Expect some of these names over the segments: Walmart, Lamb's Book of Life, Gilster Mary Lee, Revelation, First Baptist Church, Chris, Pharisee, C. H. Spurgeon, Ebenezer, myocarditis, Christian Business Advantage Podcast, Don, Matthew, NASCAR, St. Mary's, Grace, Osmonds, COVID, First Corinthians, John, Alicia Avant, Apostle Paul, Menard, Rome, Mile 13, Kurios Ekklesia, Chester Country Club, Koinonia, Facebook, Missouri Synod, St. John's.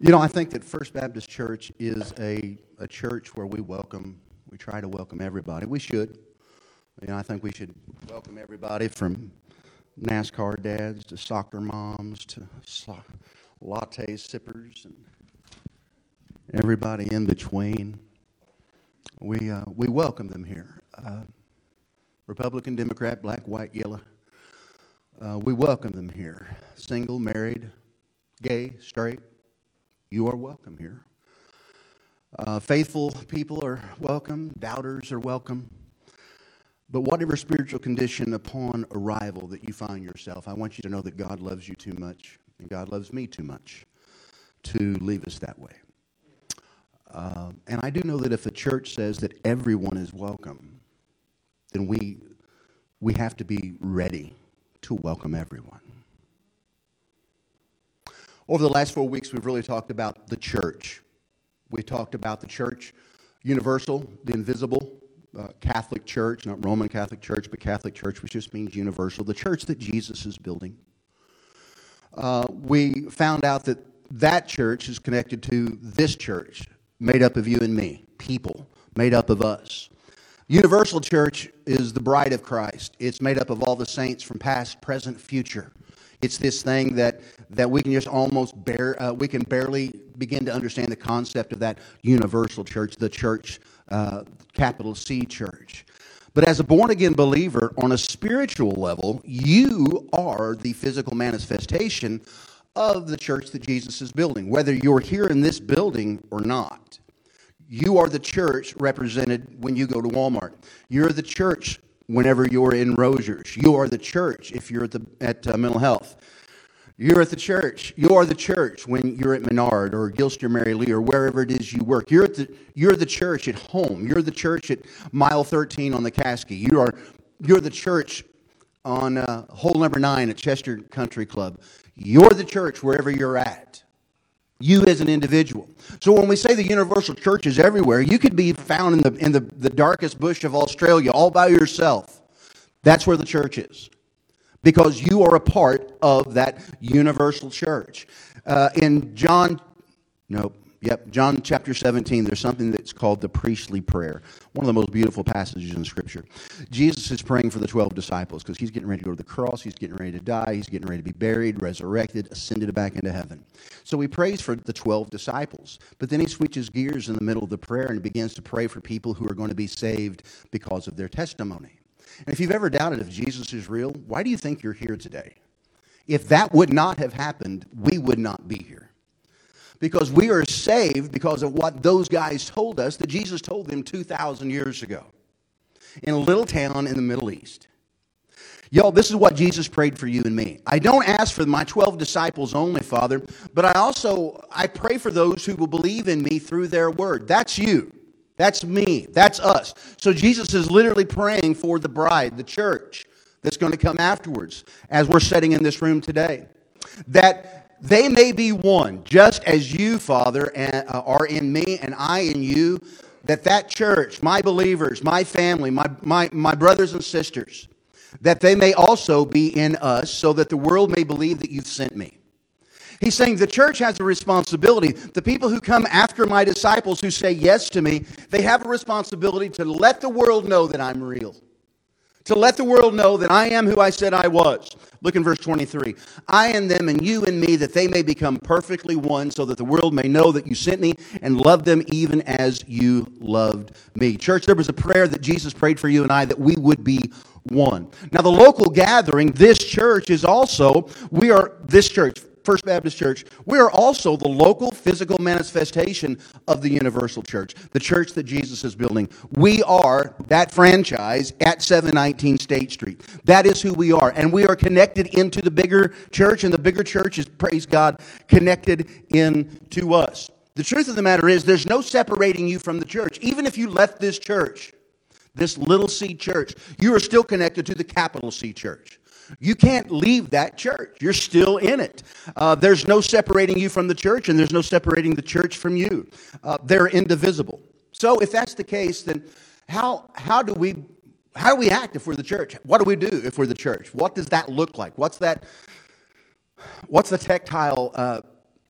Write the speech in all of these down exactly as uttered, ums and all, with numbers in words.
You know, I think that First Baptist Church is a, a church where we welcome, we try to welcome everybody. We should. You know, I think we should welcome everybody from NASCAR dads to soccer moms to so- latte sippers and everybody in between. We uh, we welcome them here. Uh, Republican, Democrat, black, white, yellow. Uh, we welcome them here. Single, married, gay, straight. You are welcome here. Uh, faithful people are welcome. Doubters are welcome. But whatever spiritual condition upon arrival that you find yourself, I want you to know that God loves you too much, and God loves me too much to leave us that way. Uh, and I do know that if a church says that everyone is welcome, then we we have to be ready to welcome everyone. Over the last four weeks, we've really talked about the church. We talked about the church universal, the invisible, uh, Catholic Church, not Roman Catholic Church, but Catholic Church, which just means universal, the church that Jesus is building. Uh, we found out that that church is connected to this church, made up of you and me, people, made up of us. Universal church is the bride of Christ. It's made up of all the saints from past, present, future. It's this thing that, that we can just almost bear, uh, we can barely begin to understand the concept of that universal church, the church, uh, capital C church. But as a born-again believer, on a spiritual level, you are the physical manifestation of the church that Jesus is building, whether you're here in this building or not. You are the church represented when you go to Walmart. You're the church whenever you're in Rozier's. You are the church if you're at, the, at uh, mental health. You're at the church. You are the church when you're at Menard or Gilster Mary Lee or wherever it is you work. You're, at the, you're the church at home. You're the church at Mile thirteen on the Caskey. You are, you're the church on uh, hole number nine at Chester Country Club. You're the church wherever you're at. You as an individual. So when we say the universal church is everywhere, you could be found in the in the, the darkest bush of Australia all by yourself. That's where the church is. Because you are a part of that universal church. Uh, in John, nope, yep, John chapter seventeen, there's something that's called the priestly prayer. One of the most beautiful passages in Scripture. Jesus is praying for the twelve disciples because he's getting ready to go to the cross, he's getting ready to die, he's getting ready to be buried, resurrected, ascended back into heaven. So he prays for the twelve disciples, but then he switches gears in the middle of the prayer and begins to pray for people who are going to be saved because of their testimony. And if you've ever doubted if Jesus is real, why do you think you're here today? If that would not have happened, we would not be here. Because we are saved because of what those guys told us that Jesus told them two thousand years ago in a little town in the Middle East. Y'all, this is what Jesus prayed for you and me. I don't ask for my twelve disciples only, Father, but I also, I pray for those who will believe in me through their word. That's you. That's me. That's us. So Jesus is literally praying for the bride, the church, that's going to come afterwards as we're sitting in this room today. That they may be one, just as you, Father, are in me and I in you, that that church, my believers, my family, my, my, my brothers and sisters, that they may also be in us so that the world may believe that you've sent me. He's saying the church has a responsibility. The people who come after my disciples who say yes to me, they have a responsibility to let the world know that I'm real. To let the world know that I am who I said I was. Look in verse twenty-three. I and them and you and me, that they may become perfectly one, so that the world may know that you sent me and love them even as you loved me. Church, there was a prayer that Jesus prayed for you and I that we would be one. Now the local gathering, this church is also, we are, this church, First Baptist Church, we are also the local physical manifestation of the universal church, the church that Jesus is building. We are that franchise at seven nineteen State Street. That is who we are. And we are connected into the bigger church, and the bigger church is, praise God, connected into us. The truth of the matter is there's no separating you from the church. Even if you left this church, this little C church, you are still connected to the capital C church. You can't leave that church. You're still in it. Uh, there's no separating you from the church, and there's no separating the church from you. Uh, they're indivisible. So if that's the case, then how how do we how do we act if we're the church? What do we do if we're the church? What does that look like? What's that? What's the tactile uh,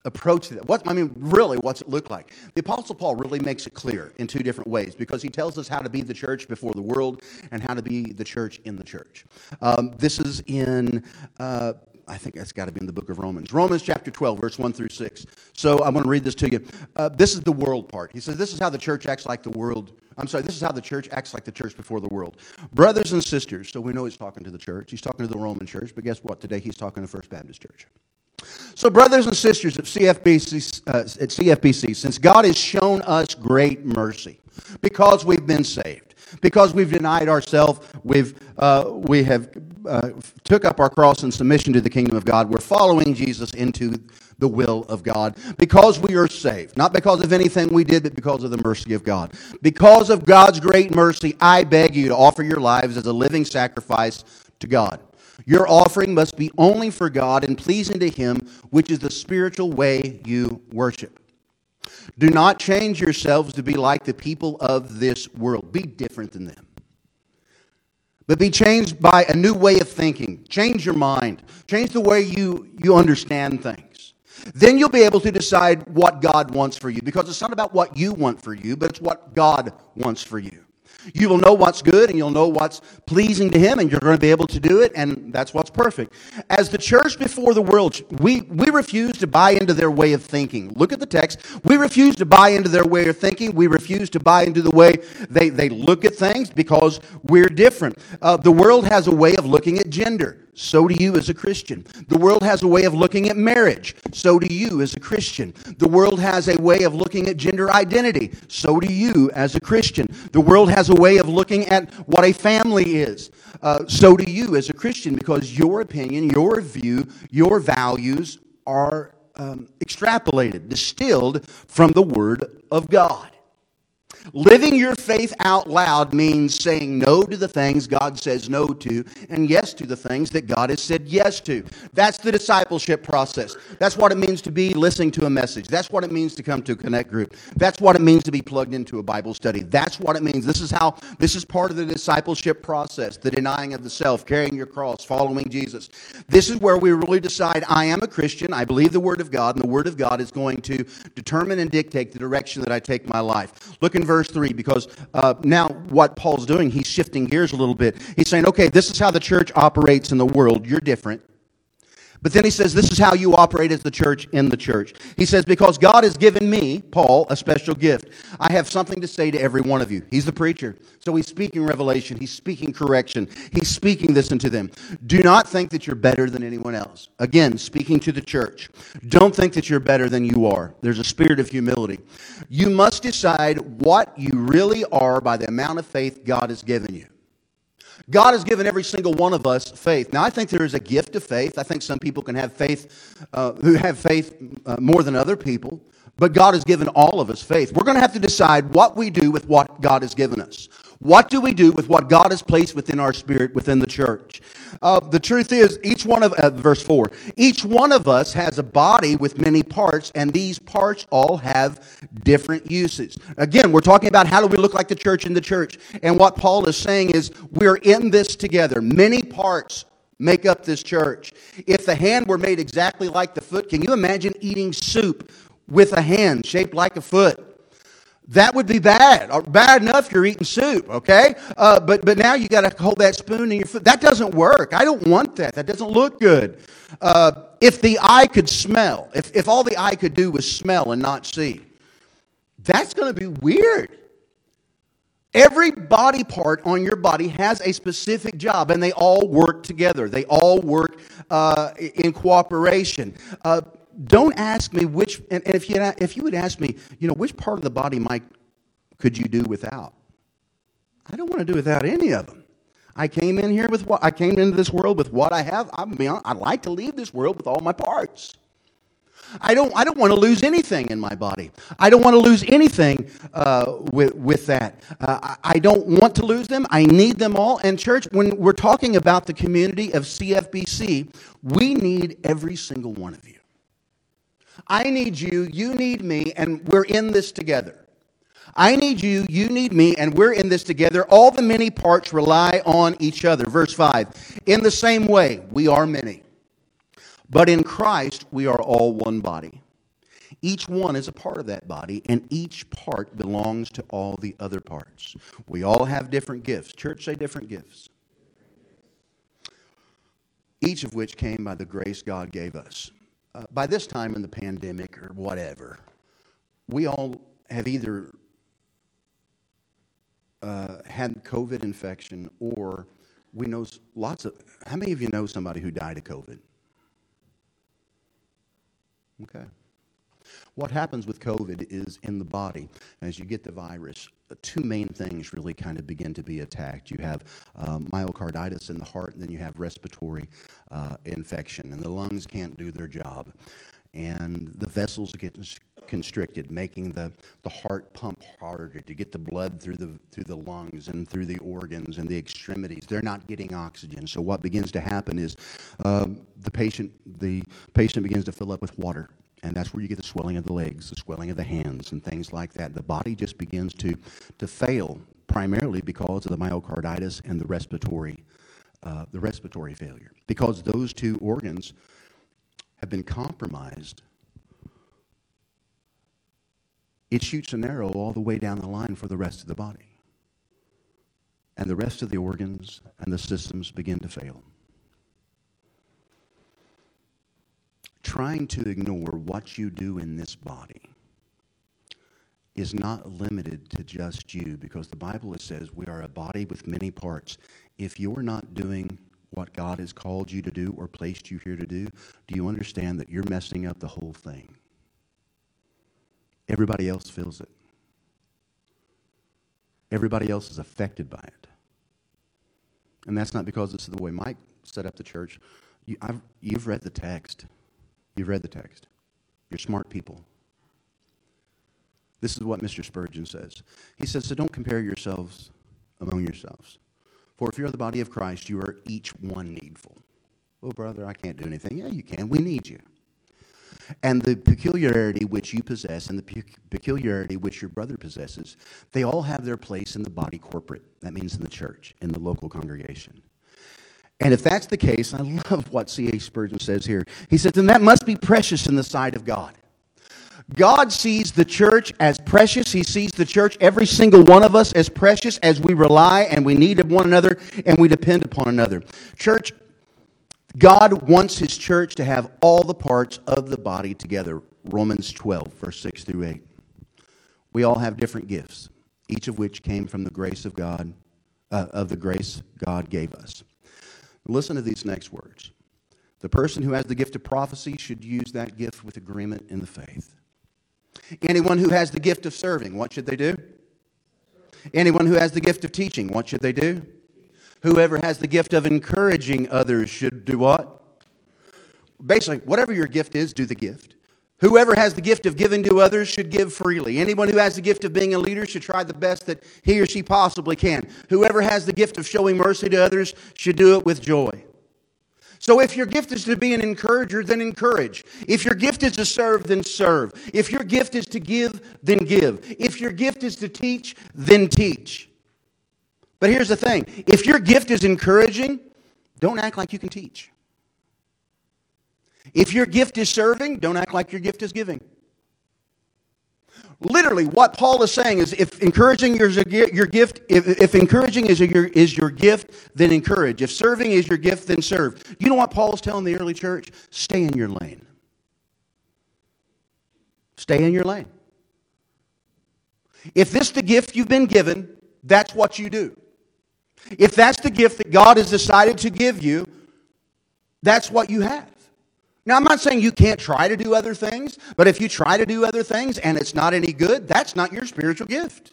approach to that? What, I mean, really, what's it look like? The Apostle Paul really makes it clear in two different ways, because he tells us how to be the church before the world and how to be the church in the church. Um, this is in... Uh, I think that's got to be in the book of Romans. Romans chapter twelve, verse one through six. So I'm going to read this to you. Uh, this is the world part. He says, this is how the church acts like the world. I'm sorry, this is how the church acts like the church before the world. Brothers and sisters, so we know he's talking to the church. He's talking to the Roman church, but guess what? Today he's talking to First Baptist Church. So brothers and sisters at C F B C, uh, at C F B C, since God has shown us great mercy, because we've been saved, because we've denied ourselves, we've uh, we have uh, took up our cross in submission to the kingdom of God. We're following Jesus into the will of God because we are saved, not because of anything we did, but because of the mercy of God. Because of God's great mercy, I beg you to offer your lives as a living sacrifice to God. Your offering must be only for God and pleasing to Him, which is the spiritual way you worship. Do not change yourselves to be like the people of this world. Be different than them. But be changed by a new way of thinking. Change your mind. Change the way you, you understand things. Then you'll be able to decide what God wants for you. Because it's not about what you want for you, but it's what God wants for you. You will know what's good, and you'll know what's pleasing to Him, and you're going to be able to do it, and that's what's perfect. As the church before the world, we, we refuse to buy into their way of thinking. Look at the text. We refuse to buy into their way of thinking. We refuse to buy into the way they, they look at things because we're different. Uh, the world has a way of looking at gender. So do you as a Christian. The world has a way of looking at marriage. So do you as a Christian. The world has a way of looking at gender identity. So do you as a Christian. The world has a way of looking at what a family is. Uh, so do you as a Christian, because your opinion, your view, your values are um, extrapolated, distilled from the Word of God. Living your faith out loud means saying no to the things God says no to and yes to the things that God has said yes to. That's the discipleship process. That's what it means to be listening to a message. That's what it means to come to a connect group. That's what it means to be plugged into a Bible study. That's what it means. This is how, this is part of the discipleship process, the denying of the self, carrying your cross, following Jesus. This is where we really decide, I am a Christian, I believe the Word of God, and the Word of God is going to determine and dictate the direction that I take my life. Look in verse three, because uh, now what Paul's doing, he's shifting gears a little bit. He's saying, okay, this is how the church operates in the world. You're different. But then he says, this is how you operate as the church in the church. He says, because God has given me, Paul, a special gift. I have something to say to every one of you. He's the preacher. So he's speaking revelation. He's speaking correction. He's speaking this into them. Do not think that you're better than anyone else. Again, speaking to the church. Don't think that you're better than you are. There's a spirit of humility. You must decide what you really are by the amount of faith God has given you. God has given every single one of us faith. Now, I think there is a gift of faith. I think some people can have faith, uh, who have faith uh, more than other people. But God has given all of us faith. We're going to have to decide what we do with what God has given us. What do we do with what God has placed within our spirit, within the church? Uh, the truth is, each one of, uh, verse four, each one of us has a body with many parts, and these parts all have different uses. Again, we're talking about how do we look like the church in the church. And what Paul is saying is, we're in this together. Many parts make up this church. If the hand were made exactly like the foot, can you imagine eating soup with a hand shaped like a foot? That would be bad. Bad enough you're eating soup, okay? Uh, but but now you got to hold that spoon in your foot. That doesn't work. I don't want that. That doesn't look good. Uh, if the eye could smell, if, if all the eye could do was smell and not see, that's going to be weird. Every body part on your body has a specific job, and they all work together. They all work uh, in cooperation. Uh, Don't ask me which, and, and if you if you would ask me, you know, which part of the body, Mike, could you do without? I don't want to do without any of them. I came in here with what I came into this world with what I have. I'm be honest, I'd like to leave this world with all my parts. I don't I don't want to lose anything in my body. I don't want to lose anything uh, with with that. Uh, I, I don't want to lose them. I need them all. And church, when we're talking about the community of C F B C, we need every single one of you. I need you, you need me, and we're in this together. I need you, you need me, and we're in this together. All the many parts rely on each other. Verse five, in the same way, we are many, but in Christ, we are all one body. Each one is a part of that body, and each part belongs to all the other parts. We all have different gifts. Church, say different gifts. Each of which came by the grace God gave us. Uh, by this time in the pandemic or whatever, we all have either uh, had COVID infection or we know lots of... How many of you know somebody who died of COVID? Okay. What happens with COVID is in the body, as you get the virus, two main things really kind of begin to be attacked. You have um, myocarditis in the heart, and then you have respiratory uh, infection, and the lungs can't do their job. And the vessels get constricted, making the, the heart pump harder to get the blood through the through the lungs and through the organs and the extremities. They're not getting oxygen. So what begins to happen is um, the patient the patient begins to fill up with water. And that's where you get the swelling of the legs, the swelling of the hands, and things like that. The body just begins to, to fail, primarily because of the myocarditis and the respiratory, uh, the respiratory failure. Because those two organs have been compromised, it shoots an arrow all the way down the line for the rest of the body. And the rest of the organs and the systems begin to fail. Trying to ignore what you do in this body is not limited to just you, because the Bible says we are a body with many parts. If you're not doing what God has called you to do or placed you here to do, do you understand that you're messing up the whole thing? Everybody else feels it. Everybody else is affected by it. And that's not because this is the way Mike set up the church. You, I've, you've read the text. You've read the text. You're smart people. This is what Mister Spurgeon says. He says, so don't compare yourselves among yourselves. For if you're the body of Christ, you are each one needful. Oh, brother, I can't do anything. Yeah, you can. We need you. And the peculiarity which you possess and the pe- peculiarity which your brother possesses, they all have their place in the body corporate. That means in the church, in the local congregation. And if that's the case, I love what C. H. Spurgeon says here. He says, then that must be precious in the sight of God. God sees the church as precious. He sees the church, every single one of us, as precious as we rely and we need one another and we depend upon another. Church, God wants His church to have all the parts of the body together. Romans twelve, verse six through eight. We all have different gifts, each of which came from the grace of God, uh, of the grace God gave us. Listen to these next words. The person who has the gift of prophecy should use that gift with agreement in the faith. Anyone who has the gift of serving, what should they do? Anyone who has the gift of teaching, what should they do? Whoever has the gift of encouraging others should do what? Basically, whatever your gift is, do the gift. Whoever has the gift of giving to others should give freely. Anyone who has the gift of being a leader should try the best that he or she possibly can. Whoever has the gift of showing mercy to others should do it with joy. So if your gift is to be an encourager, then encourage. If your gift is to serve, then serve. If your gift is to give, then give. If your gift is to teach, then teach. But here's the thing. If your gift is encouraging, don't act like you can teach. If your gift is serving, don't act like your gift is giving. Literally, what Paul is saying is, if encouraging is your gift, if, if encouraging is your is your gift, then encourage. If serving is your gift, then serve. You know what Paul's telling the early church? Stay in your lane. Stay in your lane. If this is the gift you've been given, that's what you do. If that's the gift that God has decided to give you, that's what you have. Now, I'm not saying you can't try to do other things, but if you try to do other things and it's not any good, that's not your spiritual gift.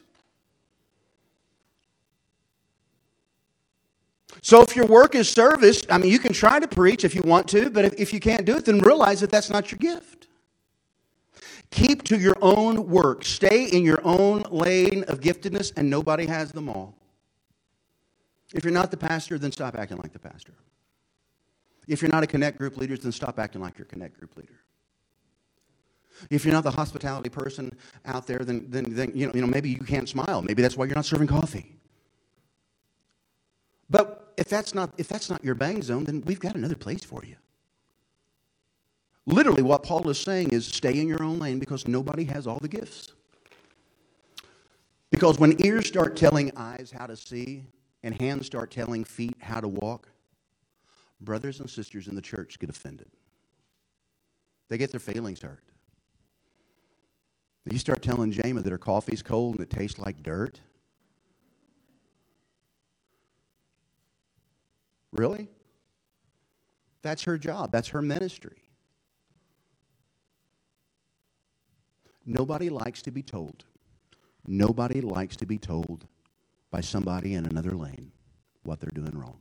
So if your work is service, I mean, you can try to preach if you want to, but if, if you can't do it, then realize that that's not your gift. Keep to your own work. Stay in your own lane of giftedness, and nobody has them all. If you're not the pastor, then stop acting like the pastor. If you're not a Connect group leader, then stop acting like you're a Connect group leader. If you're not the hospitality person out there, then, then, then you know, you know, maybe you can't smile. Maybe that's why you're not serving coffee. But if that's not, if that's not your bang zone, then we've got another place for you. Literally, what Paul is saying is stay in your own lane because nobody has all the gifts. Because when ears start telling eyes how to see and hands start telling feet how to walk, brothers and sisters in the church get offended. They get their feelings hurt. You start telling Jamie that her coffee's cold and it tastes like dirt. Really? That's her job. That's her ministry. Nobody likes to be told. Nobody likes to be told by somebody in another lane what they're doing wrong.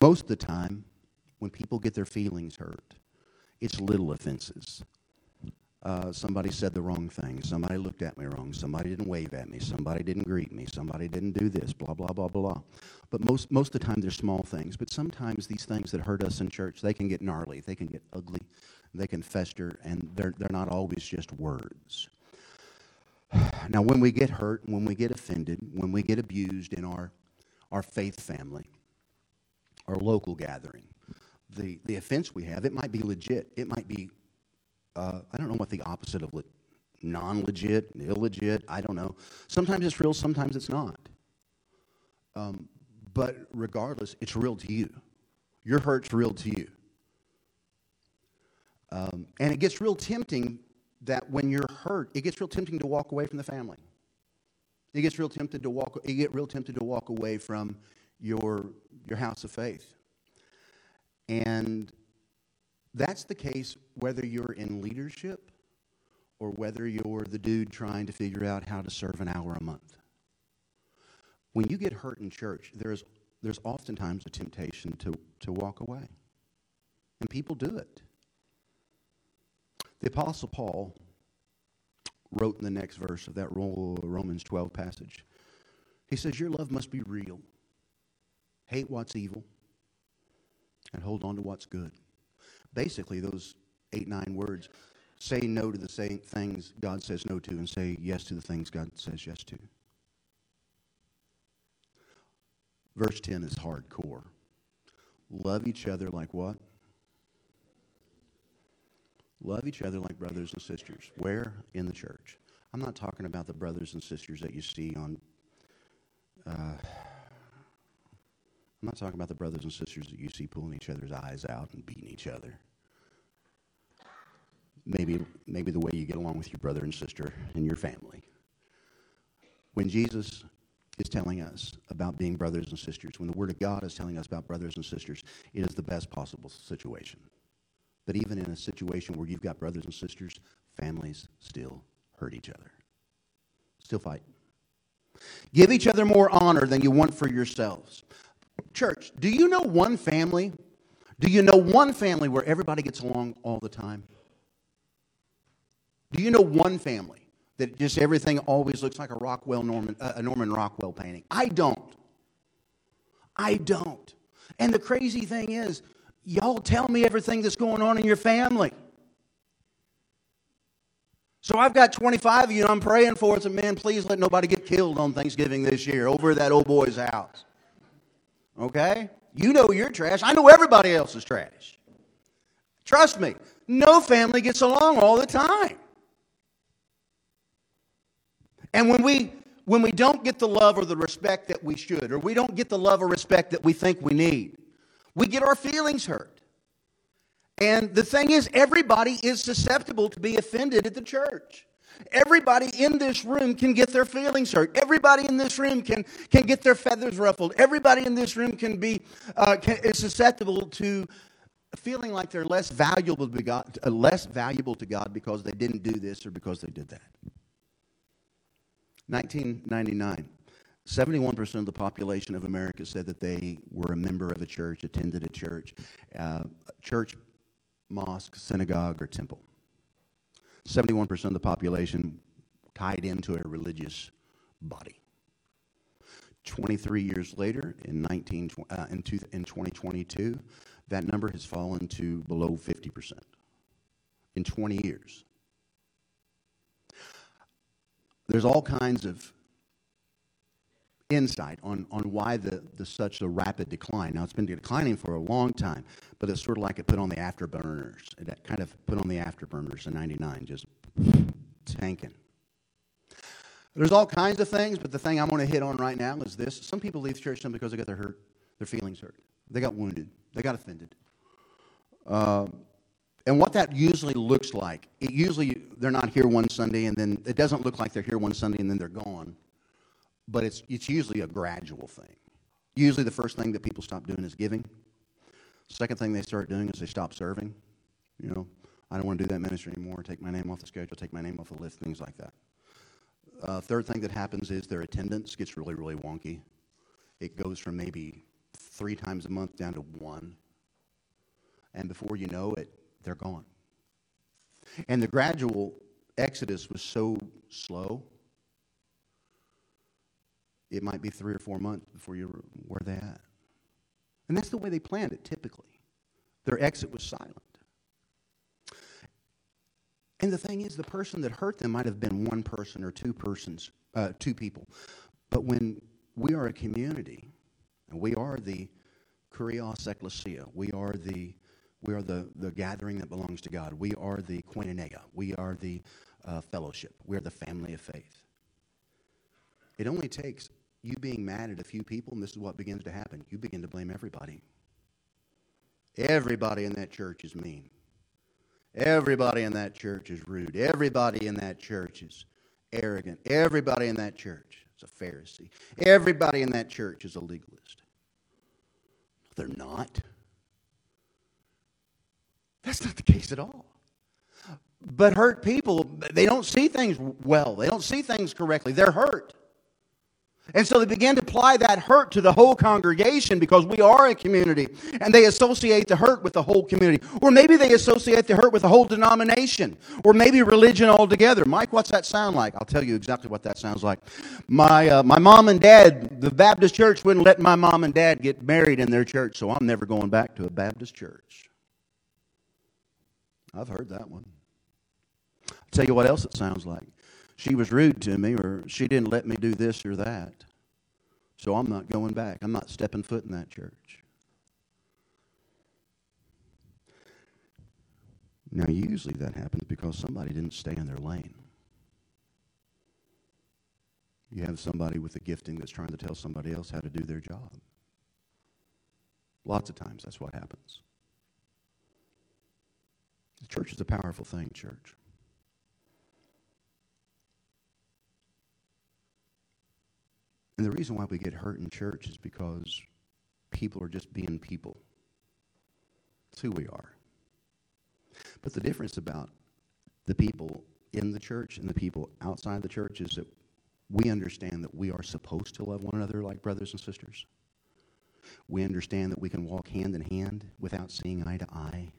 Most of the time, when people get their feelings hurt, it's little offenses. Uh, somebody said the wrong thing. Somebody looked at me wrong. Somebody didn't wave at me. Somebody didn't greet me. Somebody didn't do this, blah, blah, blah, blah. But most, most of the time, they're small things. But sometimes these things that hurt us in church, they can get gnarly. They can get ugly. They can fester, and they're, they're not always just words. Now, when we get hurt, when we get offended, when we get abused in our, our faith family, our local gathering, the, the offense we have, it might be legit. It might be, uh, I don't know what the opposite of le- non-legit, illegit, I don't know. Sometimes it's real, sometimes it's not. Um, but regardless, it's real to you. Your hurt's real to you. Um, and it gets real tempting that when you're hurt, it gets real tempting to walk away from the family. It gets real tempted to walk. You get real tempted to walk away from your your house of faith. And that's the case whether you're in leadership or whether you're the dude trying to figure out how to serve an hour a month. When you get hurt in church, there's there's oftentimes a temptation to, to walk away. And people do it. The Apostle Paul wrote in the next verse of that Romans twelve passage, he says, your love must be real. Hate what's evil and hold on to what's good. Basically, those eight, nine words, say no to the things God says no to and say yes to the things God says yes to. Verse ten is hardcore. Love each other like what? Love each other like brothers and sisters. Where? In the church. I'm not talking about the brothers and sisters that you see on... Uh, I'm not talking about the brothers and sisters that you see pulling each other's eyes out and beating each other. Maybe, maybe the way you get along with your brother and sister and your family. When Jesus is telling us about being brothers and sisters, when the Word of God is telling us about brothers and sisters, it is the best possible situation. But even in a situation where you've got brothers and sisters, families still hurt each other. Still fight. Give each other more honor than you want for yourselves. Church, do you know one family? Do you know one family where everybody gets along all the time? Do you know one family that just everything always looks like a Rockwell Norman, uh, a Norman Rockwell painting? I don't. I don't. And the crazy thing is, y'all tell me everything that's going on in your family. So I've got twenty-five of you, and I'm praying for it, and man, please let nobody get killed on Thanksgiving this year over at that old boy's house. Okay? You know your trash. I know everybody else's trash. Trust me, no family gets along all the time. And when we when we don't get the love or the respect that we should, or we don't get the love or respect that we think we need, we get our feelings hurt. And the thing is, everybody is susceptible to be offended at the church. Everybody in this room can get their feelings hurt. Everybody in this room can, can get their feathers ruffled. Everybody in this room can be uh, can, is susceptible to feeling like they're less valuable to God, uh, less valuable to God because they didn't do this or because they did that. nineteen ninety-nine. seventy-one percent of the population of America said that they were a member of a church, attended a church, uh, church, mosque, synagogue, or temple. seventy-one percent of the population tied into a religious body. twenty-three years later, in, nineteen, uh, in, two, in twenty twenty-two, that number has fallen to below fifty percent in twenty years. There's all kinds of insight on, on why the, the such a rapid decline. Now, it's been declining for a long time, but it's sort of like it put on the afterburners. It kind of put on the afterburners in ninety-nine, just tanking. There's all kinds of things, but the thing I'm going to hit on right now is this. Some people leave church simply because they got their hurt, their feelings hurt. They got wounded. They got offended. Uh, and what that usually looks like, it usually they're not here one Sunday, and then it doesn't look like they're here one Sunday, and then they're gone. But it's it's usually a gradual thing. Usually the first thing that people stop doing is giving. Second thing they start doing is they stop serving. You know, I don't want to do that ministry anymore. Take my name off the schedule. Take my name off the list. Things like that. Uh, third thing that happens is their attendance gets really, really wonky. It goes from maybe three times a month down to one. And before you know it, they're gone. And the gradual exodus was so slow, it might be three or four months before you were where they at. And that's the way they planned it, typically. Their exit was silent. And the thing is, the person that hurt them might have been one person or two persons, uh, two people. But when we are a community, and we are the Kurios Ekklesia, we are the we are the, the gathering that belongs to God. We are the Koinonia. We are the uh, fellowship. We are the family of faith. It only takes you being mad at a few people, and this is what begins to happen. You begin to blame everybody. Everybody in that church is mean. Everybody in that church is rude. Everybody in that church is arrogant. Everybody in that church is a Pharisee. Everybody in that church is a legalist. They're not. That's not the case at all. But hurt people, they don't see things well. They don't see things correctly. They're hurt. And so they begin to apply that hurt to the whole congregation because we are a community, and they associate the hurt with the whole community. Or maybe they associate the hurt with the whole denomination, or maybe religion altogether. Mike, what's that sound like? I'll tell you exactly what that sounds like. My uh, my mom and dad, the Baptist church wouldn't let my mom and dad get married in their church, so I'm never going back to a Baptist church. I've heard that one. I'll tell you what else it sounds like. She was rude to me, or she didn't let me do this or that. So I'm not going back. I'm not stepping foot in that church. Now, usually that happens because somebody didn't stay in their lane. You have somebody with a gifting that's trying to tell somebody else how to do their job. Lots of times that's what happens. The church is a powerful thing, church. And the reason why we get hurt in church is because people are just being people. It's who we are. But the difference about the people in the church and the people outside the church is that we understand that we are supposed to love one another like brothers and sisters. We understand that we can walk hand in hand without seeing eye to eye.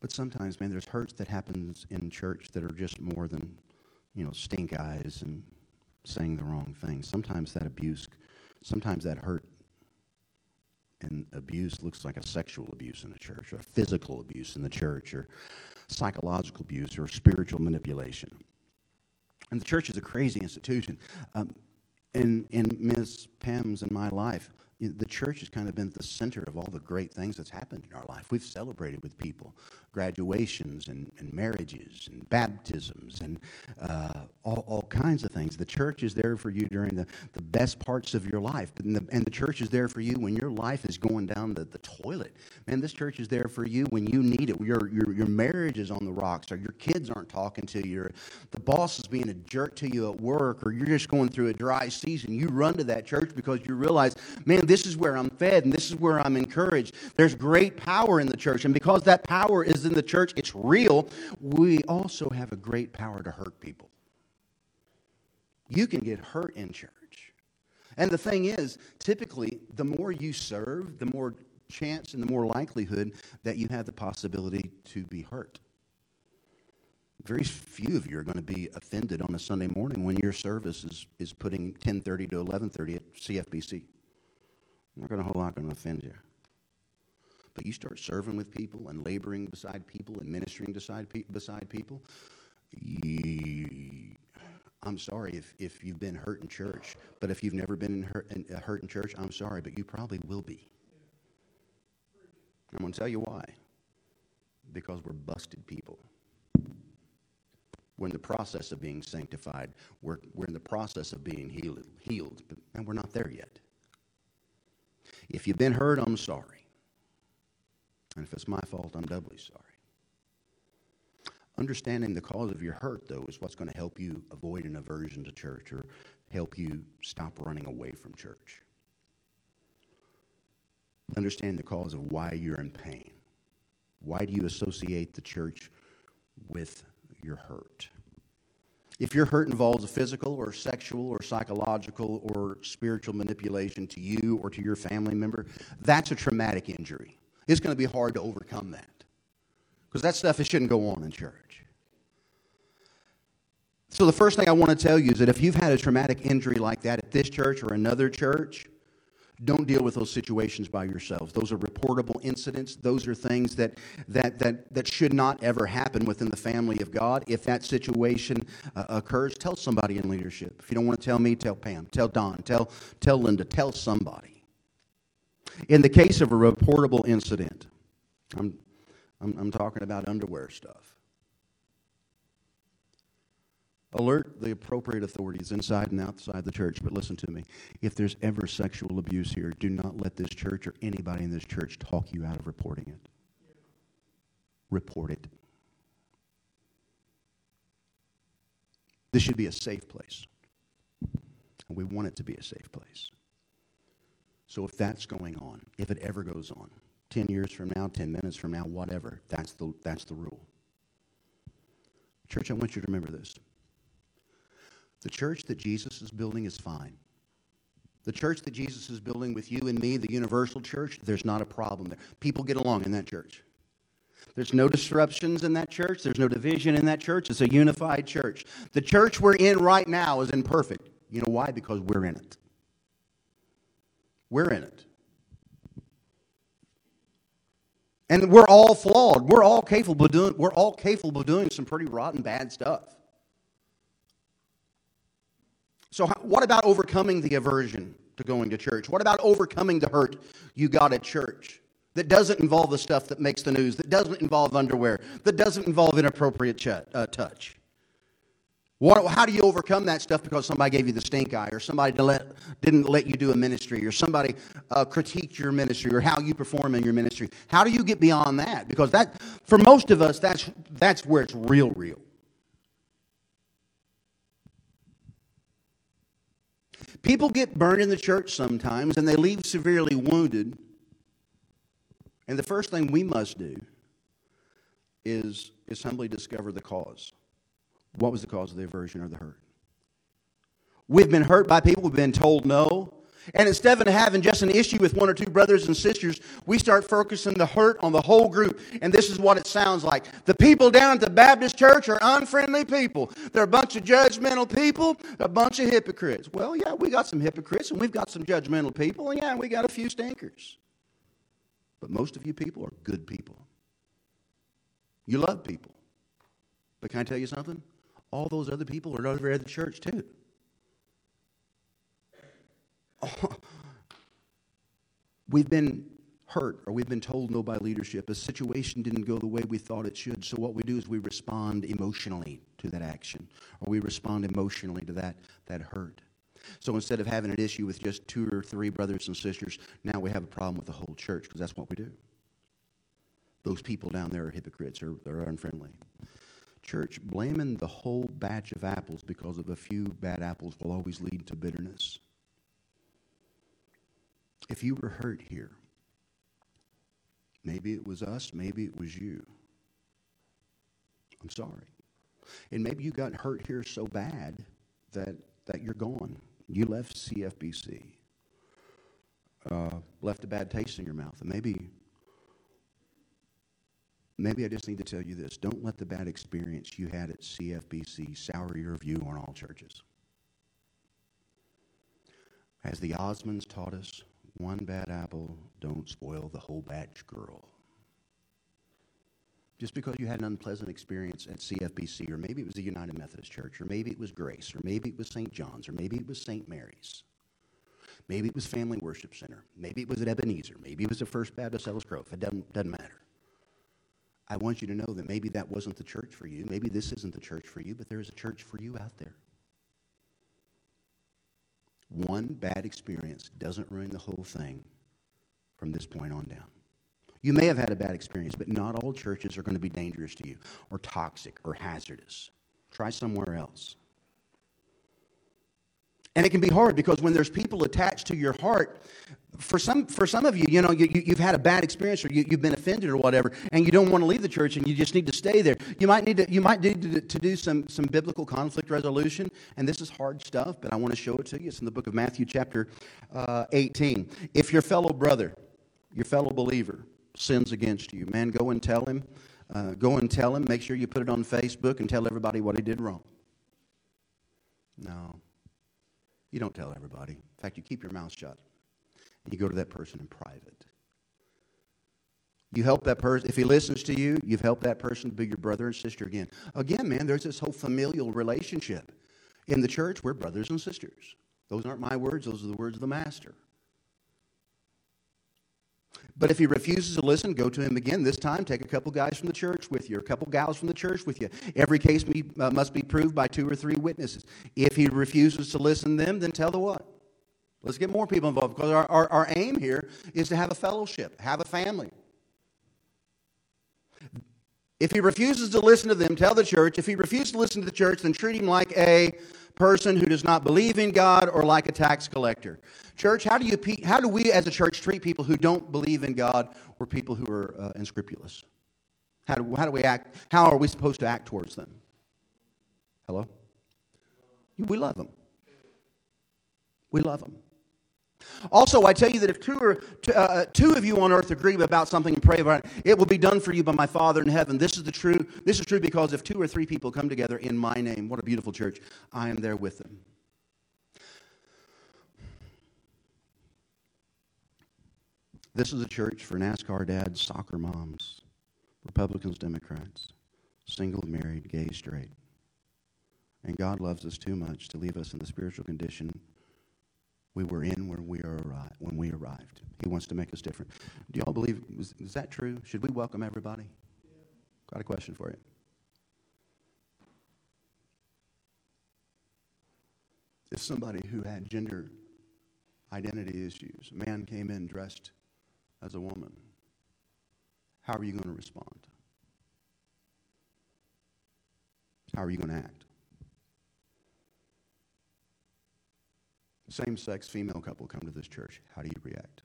But sometimes, man, there's hurts that happens in church that are just more than, you know, stink eyes and saying the wrong thing. Sometimes that abuse, sometimes that hurt and abuse looks like a sexual abuse in the church, or a physical abuse in the church, or psychological abuse, or spiritual manipulation. And the church is a crazy institution. Um, in, in Miz Pam's and my life, the church has kind of been at the center of all the great things that's happened in our life. We've celebrated with people, graduations and, and marriages and baptisms and uh, all, all kinds of things. The church is there for you during the, the best parts of your life. And the, and the church is there for you when your life is going down the, the toilet. Man, this church is there for you when you need it. Your, your, your marriage is on the rocks, or your kids aren't talking to you, or the boss is being a jerk to you at work, or you're just going through a dry season. You run to that church because you realize, man, this is where I'm fed, and this is where I'm encouraged. There's great power in the church, and because that power is in the church, it's real. We also have a great power to hurt people. You can get hurt in church. And the thing is, typically, the more you serve, the more chance and the more likelihood that you have the possibility to be hurt. Very few of you are going to be offended on a Sunday morning when your service is, is putting ten thirty to eleven thirty at C F B C. I'm not going to, whole lot going to offend you. But you start serving with people and laboring beside people and ministering beside people, beside people. You, I'm sorry if, if you've been hurt in church, but if you've never been in hurt, in, uh, hurt in church, I'm sorry, but you probably will be. I'm going to tell you why. Because we're busted people. We're in the process of being sanctified. We're, we're in the process of being healed, healed, and we're not there yet. If you've been hurt, I'm sorry. And if it's my fault, I'm doubly sorry. Understanding the cause of your hurt, though, is what's going to help you avoid an aversion to church or help you stop running away from church. Understand the cause of why you're in pain. Why do you associate the church with your hurt? If your hurt involves a physical or sexual or psychological or spiritual manipulation to you or to your family member, that's a traumatic injury. It's going to be hard to overcome that. Because that stuff, it shouldn't go on in church. So the first thing I want to tell you is that if you've had a traumatic injury like that at this church or another church, don't deal with those situations by yourselves. Those are reportable incidents. Those are things that that that that should not ever happen within the family of God. If that situation uh, occurs, tell somebody in leadership. If you don't want to tell me, tell Pam, tell Don, tell tell Linda, tell somebody. In the case of a reportable incident, I'm I'm, I'm talking about underwear stuff. Alert the appropriate authorities inside and outside the church, but listen to me. If there's ever sexual abuse here, do not let this church or anybody in this church talk you out of reporting it. Report it. This should be a safe place. And we want it to be a safe place. So if that's going on, if it ever goes on, ten years from now, ten minutes from now, whatever, that's the, that's the rule. Church, I want you to remember this. The church that Jesus is building is fine. The church that Jesus is building with you and me, the universal church, there's not a problem there. People get along in that church. There's no disruptions in that church. There's no division in that church. It's a unified church. The church we're in right now is imperfect. You know why? Because we're in it. We're in it. And we're all flawed. We're all capable of doing, we're all capable of doing some pretty rotten, bad stuff. So what about overcoming the aversion to going to church? What about overcoming the hurt you got at church that doesn't involve the stuff that makes the news, that doesn't involve underwear, that doesn't involve inappropriate ch- uh, touch? What, how do you overcome that stuff because somebody gave you the stink eye or somebody didn't let you do a ministry or somebody uh, critiqued your ministry or how you perform in your ministry? How do you get beyond that? Because that, for most of us, that's that's where it's real, real. People get burned in the church sometimes and they leave severely wounded. And the first thing we must do is, is humbly discover the cause. What was the cause of the aversion or the hurt? We've been hurt by people. We've been told no. And instead of having just an issue with one or two brothers and sisters, we start focusing the hurt on the whole group. And this is what it sounds like. The people down at the Baptist church are unfriendly people. They're a bunch of judgmental people, a bunch of hypocrites. Well, yeah, we got some hypocrites, and we've got some judgmental people, and yeah, we got a few stinkers. But most of you people are good people. You love people. But can I tell you something? All those other people are over at the church too. Oh, we've been hurt or we've been told no by leadership. A situation didn't go the way we thought it should. So what we do is we respond emotionally to that action, or we respond emotionally to that, that hurt. So instead of having an issue with just two or three brothers and sisters, now we have a problem with the whole church because that's what we do. Those people down there are hypocrites or they're unfriendly. Church, blaming the whole batch of apples because of a few bad apples will always lead to bitterness. If you were hurt here, maybe it was us, maybe it was you. I'm sorry. And maybe you got hurt here so bad that, that you're gone. You left C F B C, uh, left a bad taste in your mouth, and maybe... Maybe I just need to tell you this. Don't let the bad experience you had at C F B C sour your view on all churches. As the Osmonds taught us, one bad apple don't spoil the whole batch, girl. just because you had an unpleasant experience at C F B C, or maybe it was the United Methodist Church, or maybe it was Grace, or maybe it was Saint John's, or maybe it was Saint Mary's, maybe it was Family Worship Center, maybe it was at Ebenezer, maybe it was the First Baptist Settles Grove, it doesn't, doesn't matter. I want you to know that maybe that wasn't the church for you, maybe this isn't the church for you, but there is a church for you out there. One bad experience doesn't ruin the whole thing from this point on down. You may have had a bad experience, but not all churches are going to be dangerous to you or toxic or hazardous. Try somewhere else. And it can be hard because when there's people attached to your heart, for some for some of you, you know, you, you've had a bad experience or you, you've been offended or whatever, and you don't want to leave the church and you just need to stay there. You might need to you might need to, to do some, some biblical conflict resolution, and this is hard stuff, but I want to show it to you. It's in the book of Matthew chapter uh, eighteen. If your fellow brother, your fellow believer, sins against you, man, go and tell him. Uh, go and tell him. Make sure you put it on Facebook and tell everybody what he did wrong. No. You don't tell everybody. In fact, you keep your mouth shut. And you go to that person in private. You help that person. If he listens to you, you've helped that person be your brother and sister again. Again, man, there's this whole familial relationship. In the church, we're brothers and sisters. Those aren't my words. Those are the words of the Master. But if he refuses to listen, go to him again. This time, take a couple guys from the church with you, or a couple gals from the church with you. Every case be, uh, must be proved by two or three witnesses. If he refuses to listen to them, then tell the what? Let's get more people involved, because our, our, our aim here is to have a fellowship, have a family. If he refuses to listen to them, tell the church. If he refuses to listen to the church, then treat him like a person who does not believe in God or like a tax collector. Church, how do you how do we as a church treat people who don't believe in God or people who are uh, unscrupulous? How do how do we act? How are we supposed to act towards them? Hello? We love them. We love them. Also, I tell you that if two, or, uh, two of you on earth agree about something and pray about it, it will be done for you by my Father in heaven. This is the true. This is true because if two or three people come together in my name, what a beautiful church, I am there with them. This is a church for NASCAR dads, soccer moms, Republicans, Democrats, single, married, gay, straight. And God loves us too much to leave us in the spiritual condition we were in when we arrived. When we arrived, he wants to make us different. Do y'all believe? Is, is that true? Should we welcome everybody? Got a question for you. If somebody who had gender identity issues, a man came in dressed as a woman, how are you going to respond? How are you going to act? Same-sex female couple come to this church. How do you react?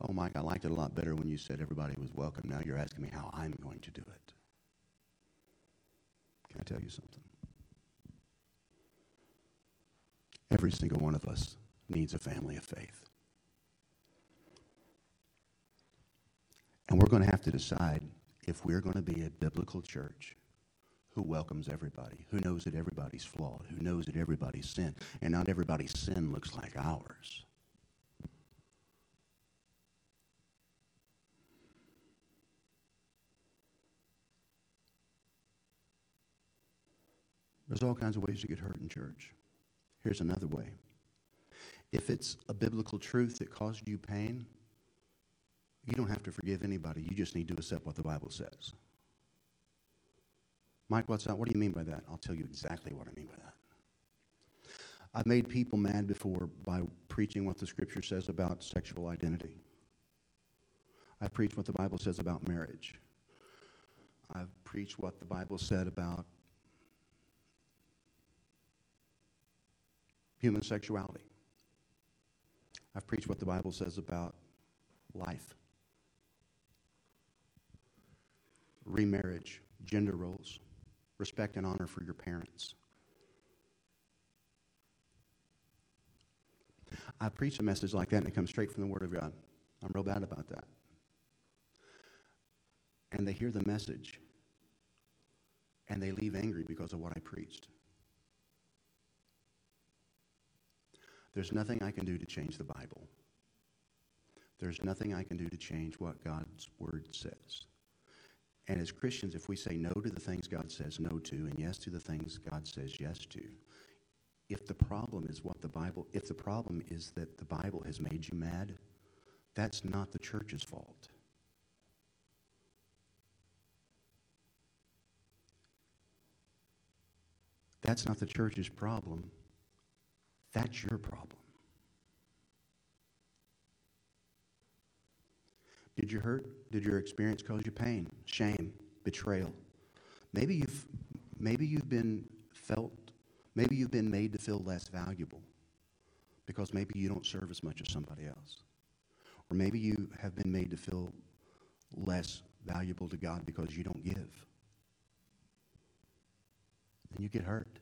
Oh, Mike, I liked it a lot better when you said everybody was welcome. Now you're asking me how I'm going to do it. Can I tell you something? Every single one of us needs a family of faith. And we're going to have to decide if we're going to be a biblical church who welcomes everybody, who knows that everybody's flawed, who knows that everybody's sin, and not everybody's sin looks like ours. There's all kinds of ways to get hurt in church. Here's another way. If it's a biblical truth that caused you pain, you don't have to forgive anybody. You just need to accept what the Bible says. Mike, what's that? What do you mean by that? I'll tell you exactly what I mean by that. I've made people mad before by preaching what the Scripture says about sexual identity. I preached what the Bible says about marriage. I've preached what the Bible said about human sexuality. I've preached what the Bible says about life, remarriage, gender roles. Respect and honor for your parents. I preach a message like that and it comes straight from the Word of God. I'm real bad about that. And they hear the message and they leave angry because of what I preached. There's nothing I can do to change the Bible. There's nothing I can do to change what God's word says. And as Christians, if we say no to the things God says no to and yes to the things God says yes to, if the problem is what the Bible, if the problem is that the Bible has made you mad, that's not the church's fault. That's not the church's problem. That's your problem. Did you hurt? Did your experience cause you pain, shame, betrayal? Maybe you've, maybe you've been felt, maybe you've been made to feel less valuable because maybe you don't serve as much as somebody else. Or maybe you have been made to feel less valuable to God because you don't give. And you get hurt.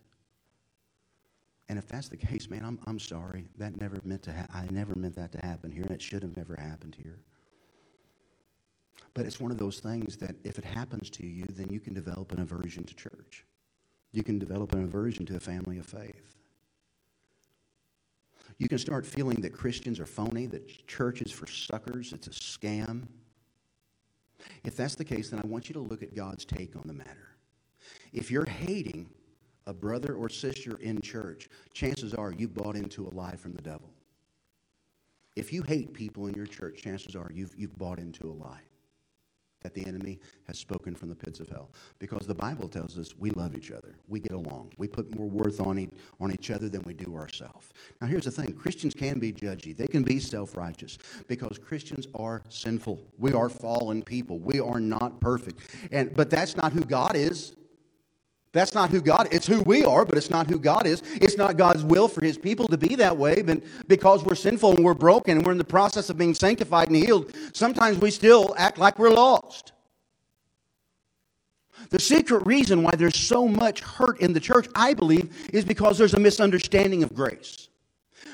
And if that's the case, man, I'm I'm sorry. That never meant to ha- I never meant that to happen here, and it should have never happened here. But it's one of those things that if it happens to you, then you can develop an aversion to church. You can develop an aversion to a family of faith. You can start feeling that Christians are phony, that church is for suckers, it's a scam. If that's the case, then I want you to look at God's take on the matter. If you're hating a brother or sister in church, chances are you've bought into a lie from the devil. If you hate people in your church, chances are you've, you've bought into a lie that the enemy has spoken from the pits of hell. Because the Bible tells us we love each other. We get along. We put more worth on, e- on each other than we do ourselves. Now here's the thing. Christians can be judgy. They can be self-righteous because Christians are sinful. We are fallen people. We are not perfect. And but that's not who God is. That's not who God is. It's who we are, but it's not who God is. It's not God's will for his people to be that way, but because we're sinful and we're broken and we're in the process of being sanctified and healed, sometimes we still act like we're lost. The secret reason why there's so much hurt in the church, I believe, is because there's a misunderstanding of grace.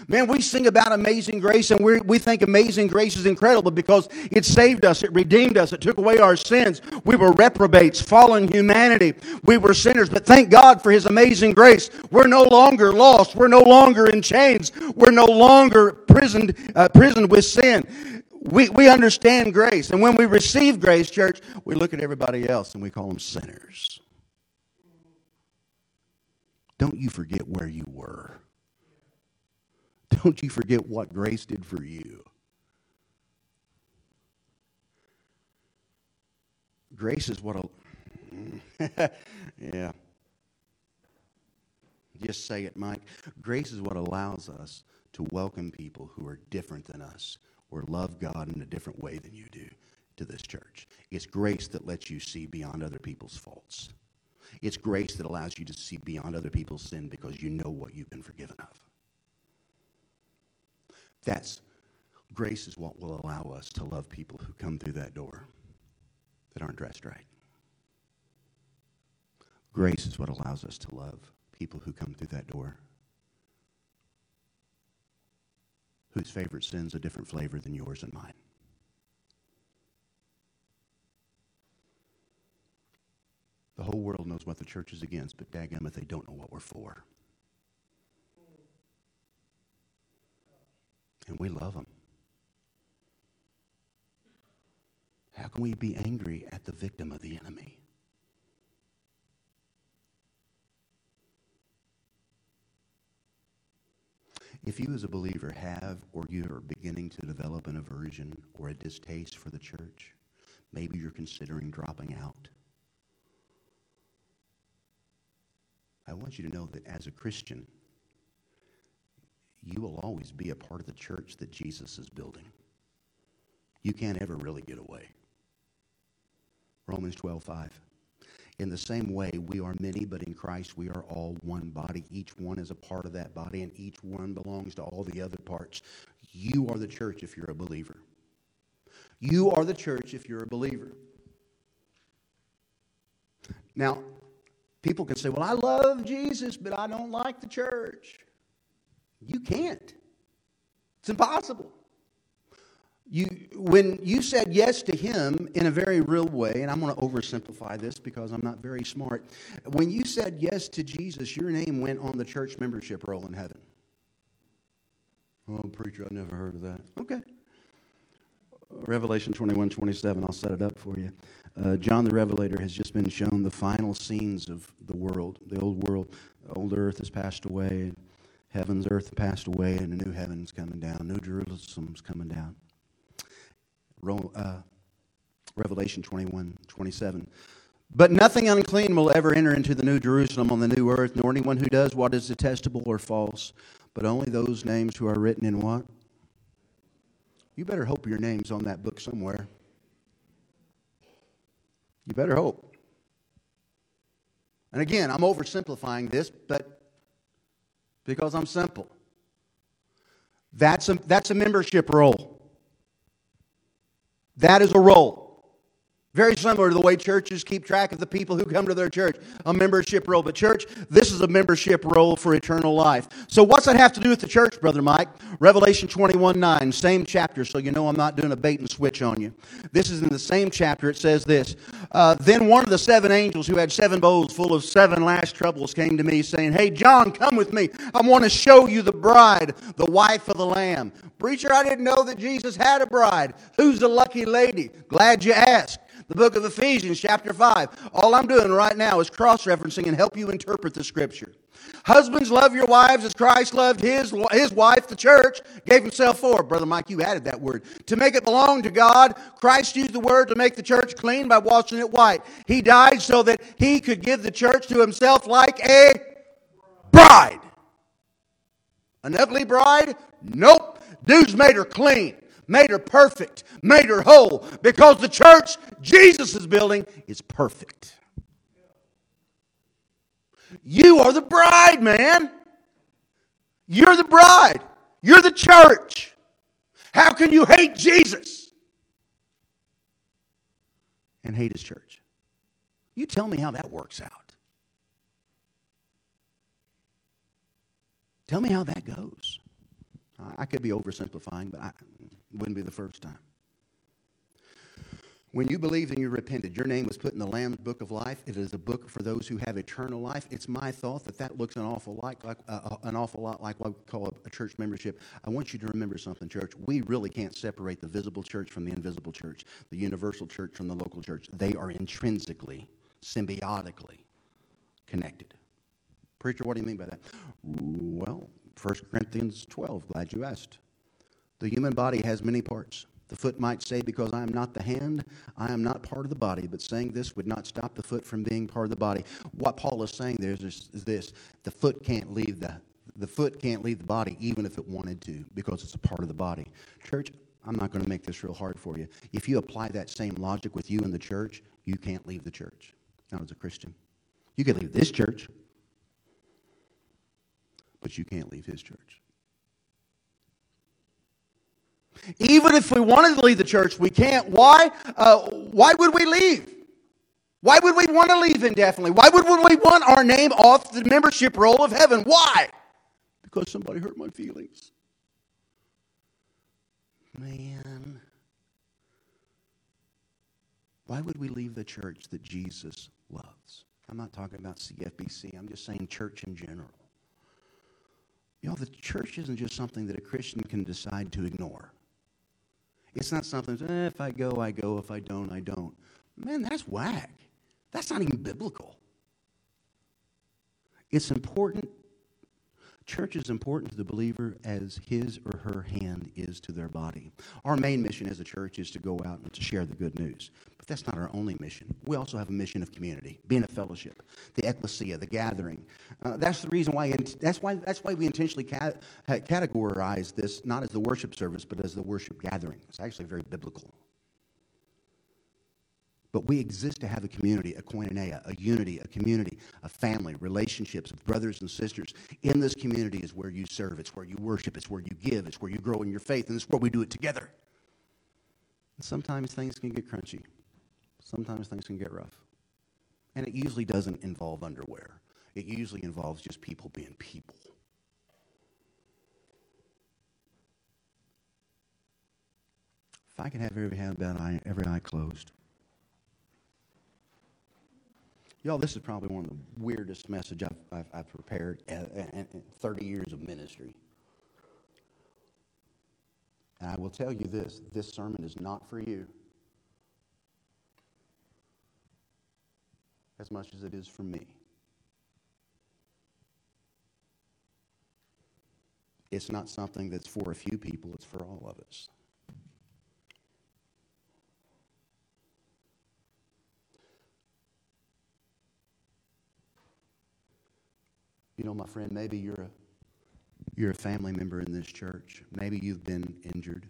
Man, we sing about amazing grace, and we we think amazing grace is incredible because it saved us, it redeemed us, it took away our sins. We were reprobates, fallen humanity. We were sinners, but thank God for his amazing grace. We're no longer lost. We're no longer in chains. We're no longer prisoned, uh, prisoned with sin. We, we understand grace, and when we receive grace, church, we look at everybody else and we call them sinners. Don't you forget where you were. Don't you forget what grace did for you. Grace is what a... yeah. Just say it, Mike. Grace is what allows us to welcome people who are different than us or love God in a different way than you do to this church. It's grace that lets you see beyond other people's faults. It's grace that allows you to see beyond other people's sin because you know what you've been forgiven of. That's, grace is what will allow us to love people who come through that door that aren't dressed right. Grace is what allows us to love people who come through that door whose favorite sin's a different flavor than yours and mine. The whole world knows what the church is against, but dadgummit, they don't know what we're for. And we love them. How can we be angry at the victim of the enemy? If you as a believer have or you are beginning to develop an aversion or a distaste for the church, maybe you're considering dropping out. I want you to know that as a Christian, you will always be a part of the church that Jesus is building. You can't ever really get away. Romans twelve five. In the same way, we are many, but in Christ we are all one body. Each one is a part of that body, and each one belongs to all the other parts. You are the church if you're a believer. You are the church if you're a believer. Now, people can say, well, I love Jesus, but I don't like the church. You can't. It's impossible. You, when you said yes to him in a very real way, and I'm going to oversimplify this because I'm not very smart. When you said yes to Jesus, your name went on the church membership roll in heaven. Oh, preacher, I never heard of that. Okay. Revelation twenty-one twenty-seven, I'll set it up for you. Uh, John the Revelator has just been shown the final scenes of the world, the old world. The old earth has passed away, and heaven's earth passed away, and a new heaven's coming down. New Jerusalem's coming down. Ro- uh, Revelation twenty-one twenty-seven. But nothing unclean will ever enter into the new Jerusalem on the new earth, nor anyone who does what is detestable or false, but only those names who are written in what? You better hope your name's on that book somewhere. You better hope. And again, I'm oversimplifying this, but because I'm simple. That's a, that's a membership role. That is a role. Very similar to the way churches keep track of the people who come to their church. A membership role. But church, this is a membership role for eternal life. So what's that have to do with the church, Brother Mike? Revelation twenty-one nine, same chapter, so you know I'm not doing a bait and switch on you. This is in the same chapter. It says this, uh, Then one of the seven angels who had seven bowls full of seven last troubles came to me, saying, Hey, John, come with me. I want to show you the bride, the wife of the Lamb. Preacher, I didn't know that Jesus had a bride. Who's the lucky lady? Glad you asked. The book of Ephesians, chapter five. All I'm doing right now is cross-referencing and help you interpret the Scripture. Husbands, love your wives as Christ loved his, his wife, the church, gave himself for. Brother Mike, you added that word. To make it belong to God, Christ used the word to make the church clean by washing it white. He died so that he could give the church to himself like a bride. An ugly bride? Nope. Dude's made her clean. Made her perfect, made her whole, because the church Jesus is building is perfect. You are the bride, man. You're the bride. You're the church. How can you hate Jesus and hate his church? You tell me how that works out. Tell me how that goes. I could be oversimplifying, but I wouldn't be the first time. When you believed and you repented, your name was put in the Lamb's Book of Life. It is a book for those who have eternal life. It's my thought that that looks an awful, like, like, uh, an awful lot like what we call a church membership. I want you to remember something, church. We really can't separate the visible church from the invisible church, the universal church from the local church. They are intrinsically, symbiotically connected. Preacher, what do you mean by that? Well, First Corinthians twelve, glad you asked. The human body has many parts. The foot might say, because I am not the hand, I am not part of the body. But saying this would not stop the foot from being part of the body. What Paul is saying there is this. The foot can't leave the, the foot can't leave the body, even if it wanted to, because it's a part of the body. Church, I'm not going to make this real hard for you. If you apply that same logic with you in the church, you can't leave the church. Not as a Christian. You can leave this church, but you can't leave his church. Even if we wanted to leave the church, we can't. Why? Uh, why would we leave? Why would we want to leave indefinitely? Why would we want our name off the membership roll of heaven? Why? Because somebody hurt my feelings. Man. Why would we leave the church that Jesus loves? I'm not talking about C F B C. I'm just saying church in general. You know, the church isn't just something that a Christian can decide to ignore. It's not something, eh, if I go, I go. If I don't, I don't. Man, that's whack. That's not even biblical. It's important. Church is important to the believer as his or her hand is to their body. Our main mission as a church is to go out and to share the good news. But that's not our only mission. We also have a mission of community, being a fellowship, the ecclesia, the gathering. Uh, that's the reason why. That's why. That's why we intentionally cat, categorize this not as the worship service, but as the worship gathering. It's actually very biblical. But we exist to have a community, a koinonia, a unity, a community, a family, relationships of brothers and sisters. In this community is where you serve, it's where you worship, it's where you give, it's where you grow in your faith, and it's where we do it together. And sometimes things can get crunchy. Sometimes things can get rough. And it usually doesn't involve underwear. It usually involves just people being people. If I could have every hand bowed, every eye closed. Y'all, this is probably one of the weirdest messages I've, I've, I've prepared in thirty years of ministry. And I will tell you this, this sermon is not for you as much as it is for me. It's not something that's for a few people, it's for all of us. You know, my friend, maybe you're a you're a family member in this church. Maybe you've been injured.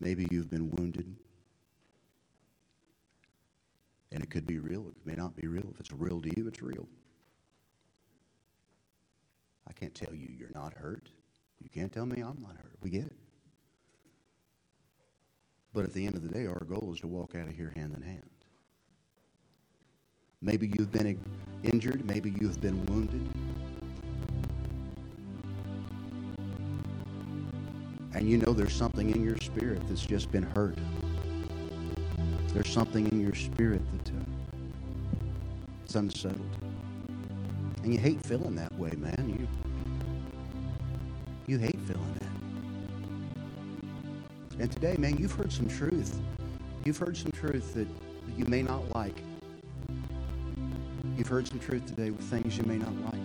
Maybe you've been wounded. And it could be real. It may not be real. If it's real to you, it's real. I can't tell you you're not hurt. You can't tell me I'm not hurt. We get it. But at the end of the day, our goal is to walk out of here hand in hand. Maybe you've been injured. Maybe you've been wounded. And you know there's something in your spirit that's just been hurt. There's something in your spirit that's uh, unsettled. And you hate feeling that way, man. You, you hate feeling that. And today, man, you've heard some truth. You've heard some truth that you may not like. You've heard some truth today with things you may not like.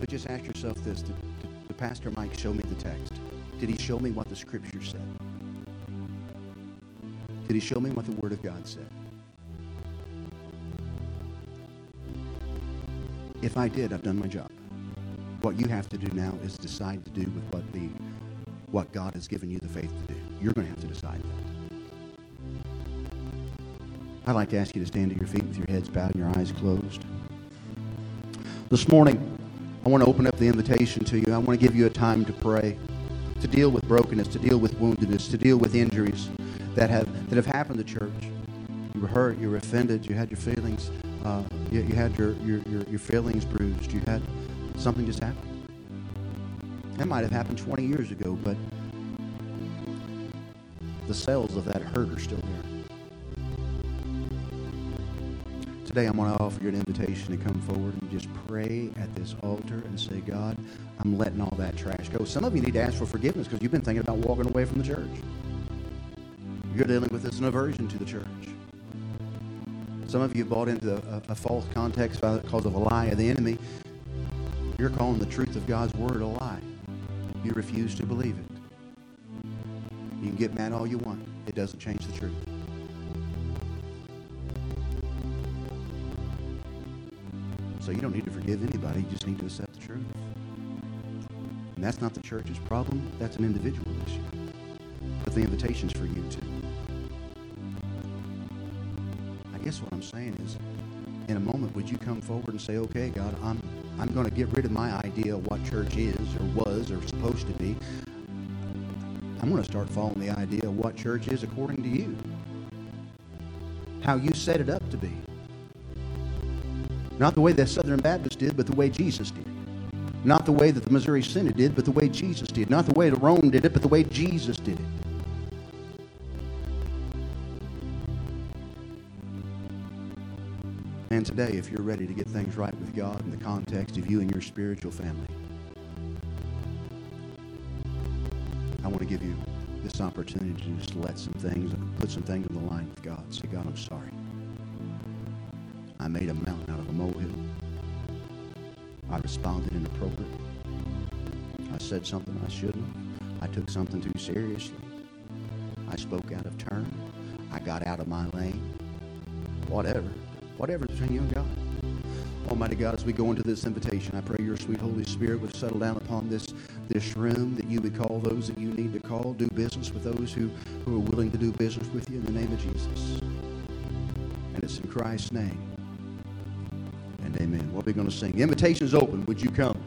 But just ask yourself this. Did, did, did Pastor Mike show me the text? Did he show me what the Scripture said? Did he show me what the Word of God said? If I did, I've done my job. What you have to do now is decide to do with what the what God has given you the faith to do. You're going to have to decide that. I'd like to ask you to stand to your feet with your heads bowed and your eyes closed. This morning, I want to open up the invitation to you. I want to give you a time to pray, to deal with brokenness, to deal with woundedness, to deal with injuries that have that have happened to church. You were hurt, you were offended, you had your feelings, uh, you, you had your, your your your feelings bruised. You had something just happen. That might have happened twenty years ago, but the cells of that hurt are still there. Today, I'm going to offer you an invitation to come forward and just pray at this altar and say, God, I'm letting all that trash go. Some of you need to ask for forgiveness because you've been thinking about walking away from the church. You're dealing with this an aversion to the church. Some of you bought into a, a false context by the cause of a lie of the enemy. You're calling the truth of God's word a lie. You refuse to believe it. You can get mad all you want. It doesn't change the truth. So you don't need to forgive anybody. You just need to accept the truth. And that's not the church's problem. That's an individual issue. But the invitation's for you too. I guess what I'm saying is, in a moment, would you come forward and say, okay, God, I'm I'm going to get rid of my idea of what church is or was or supposed to be. I'm going to start following the idea of what church is according to you. How you set it up to be. Not the way the Southern Baptist did, but the way Jesus did. Not the way that the Missouri Synod did, but the way Jesus did. Not the way that Rome did it, but the way Jesus did it. And today, if you're ready to get things right with God in the context of you and your spiritual family, I want to give you this opportunity to just let some things, put some things on the line with God. Say, God, I'm sorry. I made a mountain out of a molehill. I responded inappropriately. I said something I shouldn't. I took something too seriously. I spoke out of turn. I got out of my lane. Whatever. Whatever between you and God. Almighty God, as we go into this invitation, I pray your sweet Holy Spirit would settle down upon this, this room, that you would call those that you need to call, do business with those who, who are willing to do business with you in the name of Jesus. And it's in Christ's name. And amen. What are we going to sing? The invitation's open. Would you come?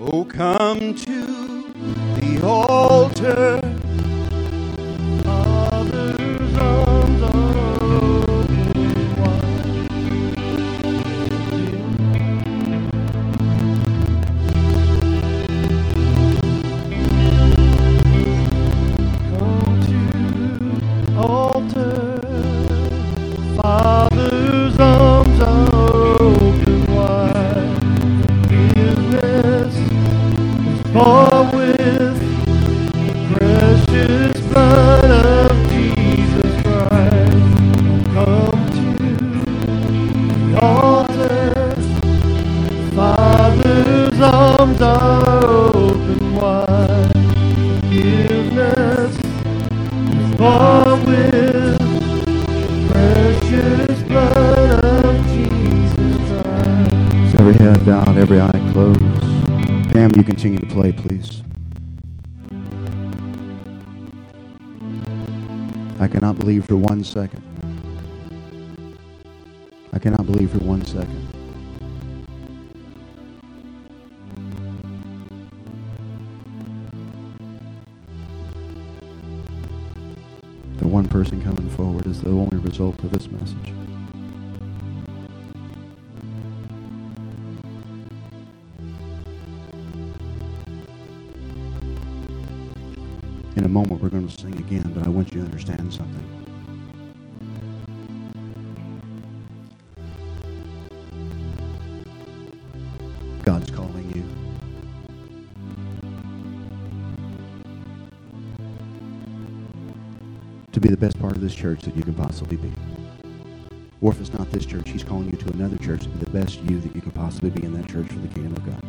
Oh, come to the altar. Oh, come to the altar. Father's arms are open wide. Every head bowed, every eye closed. Pam, you continue to play, please. I cannot believe for one second. I cannot believe for one second. The one person coming forward is the only result of this message. In a moment, we're going to sing again, but I want you to understand something. God's calling you. To be the best part of this church that you can possibly be. Or if it's not this church, he's calling you to another church to be the best you that you can possibly be in that church for the kingdom of God.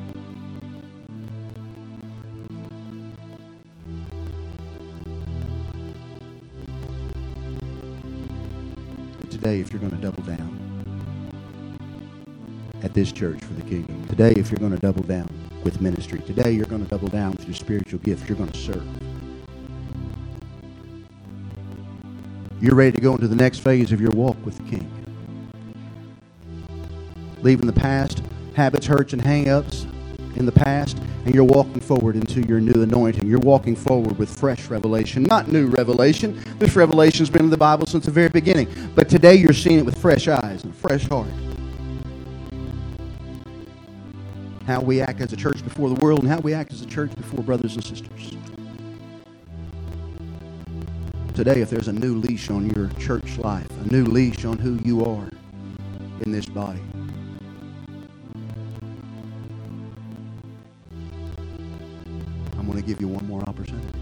Today, if you're going to double down at this church for the kingdom, today, if you're going to double down with ministry, today, you're going to double down with your spiritual gift, you're going to serve. You're ready to go into the next phase of your walk with the King. Leaving the past, habits, hurts, and hang-ups in the past, and you're walking forward into your new anointing. You're walking forward with fresh revelation, not new revelation. This revelation's been in the Bible since the very beginning. But today you're seeing it with fresh eyes and a fresh heart. How we act as a church before the world and how we act as a church before brothers and sisters. Today, if there's a new leash on your church life, a new leash on who you are in this body, give you one more opportunity.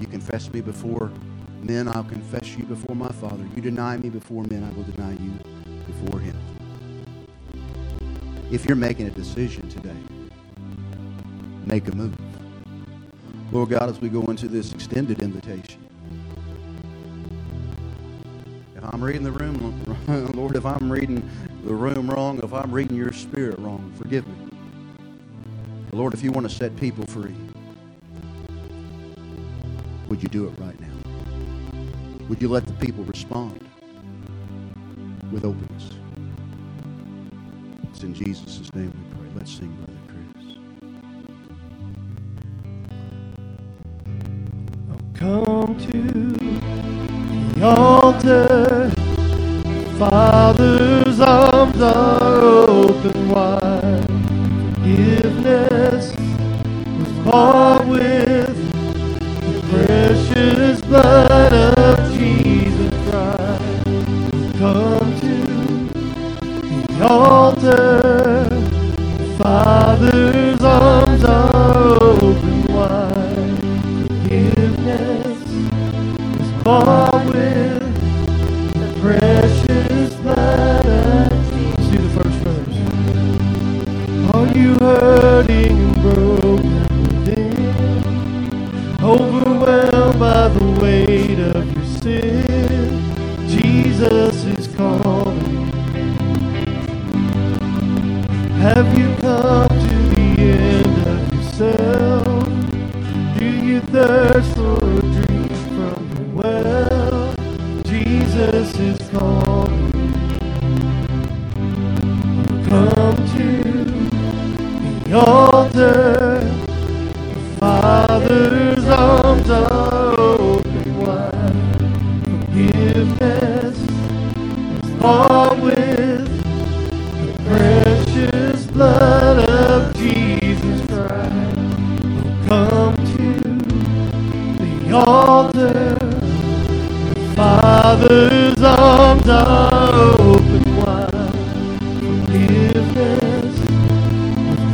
You confess me before men, I'll confess you before my Father. You deny me before men, I will deny you before him. If you're making a decision today, make a move. Lord God, as we go into this extended invitation, if I'm reading the room, Lord, if I'm reading the room wrong, if I'm reading your spirit wrong, forgive me. But Lord, if you want to set people free, would you do it right now? Would you let the people respond with openness? It's in Jesus' name we pray. Let's sing, Brother Chris. I'll come to the altar. Father's arms are open wide. Forgiveness was bought with the precious blood of Jesus Christ. Come to the altar. Father's arms are open wide. Forgiveness was bought with the precious. Hurting and broken within, overwhelmed by the weight of your sin, Jesus is calling. Have you come to the end of yourself? Do you thirst for a drink from the well? Jesus is calling. Altar, the Father's arms are open wide. Forgiveness is bought with the precious blood of Jesus Christ. We'll come to the altar, the Father's arms are open wide. Forgiveness.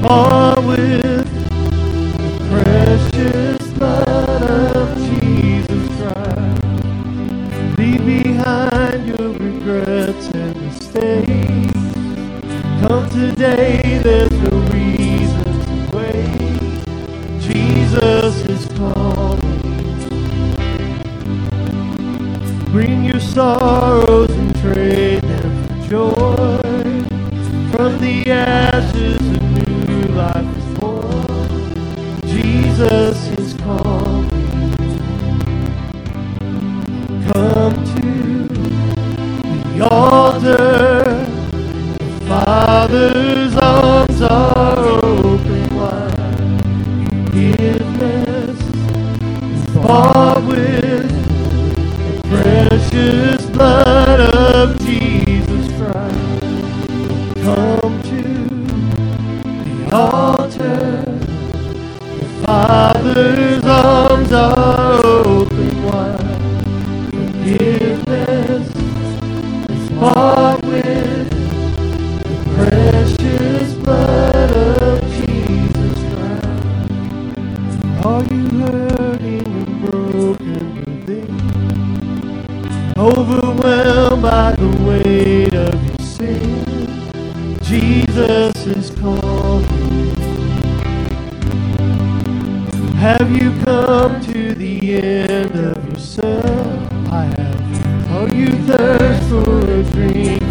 All with the precious blood of Jesus Christ. Leave behind your regrets and mistakes. Come today, there's no reason to wait. Jesus is calling. Bring your sorrows and trade them for joy. From the ashes a new life is born. Jesus is calling. Come to the altar. The Father's arms are open wide. Forgiveness is bought with the precious blood of Jesus Christ. Come to the altar. The Father's arms are open wide. Forgiveness is bought with the precious blood of Jesus Christ. Are you hurting and broken within? Overwhelmed by the weight of your sin? Jesus is calling. Have you come to the end of yourself? I have. Are you thirsty for a drink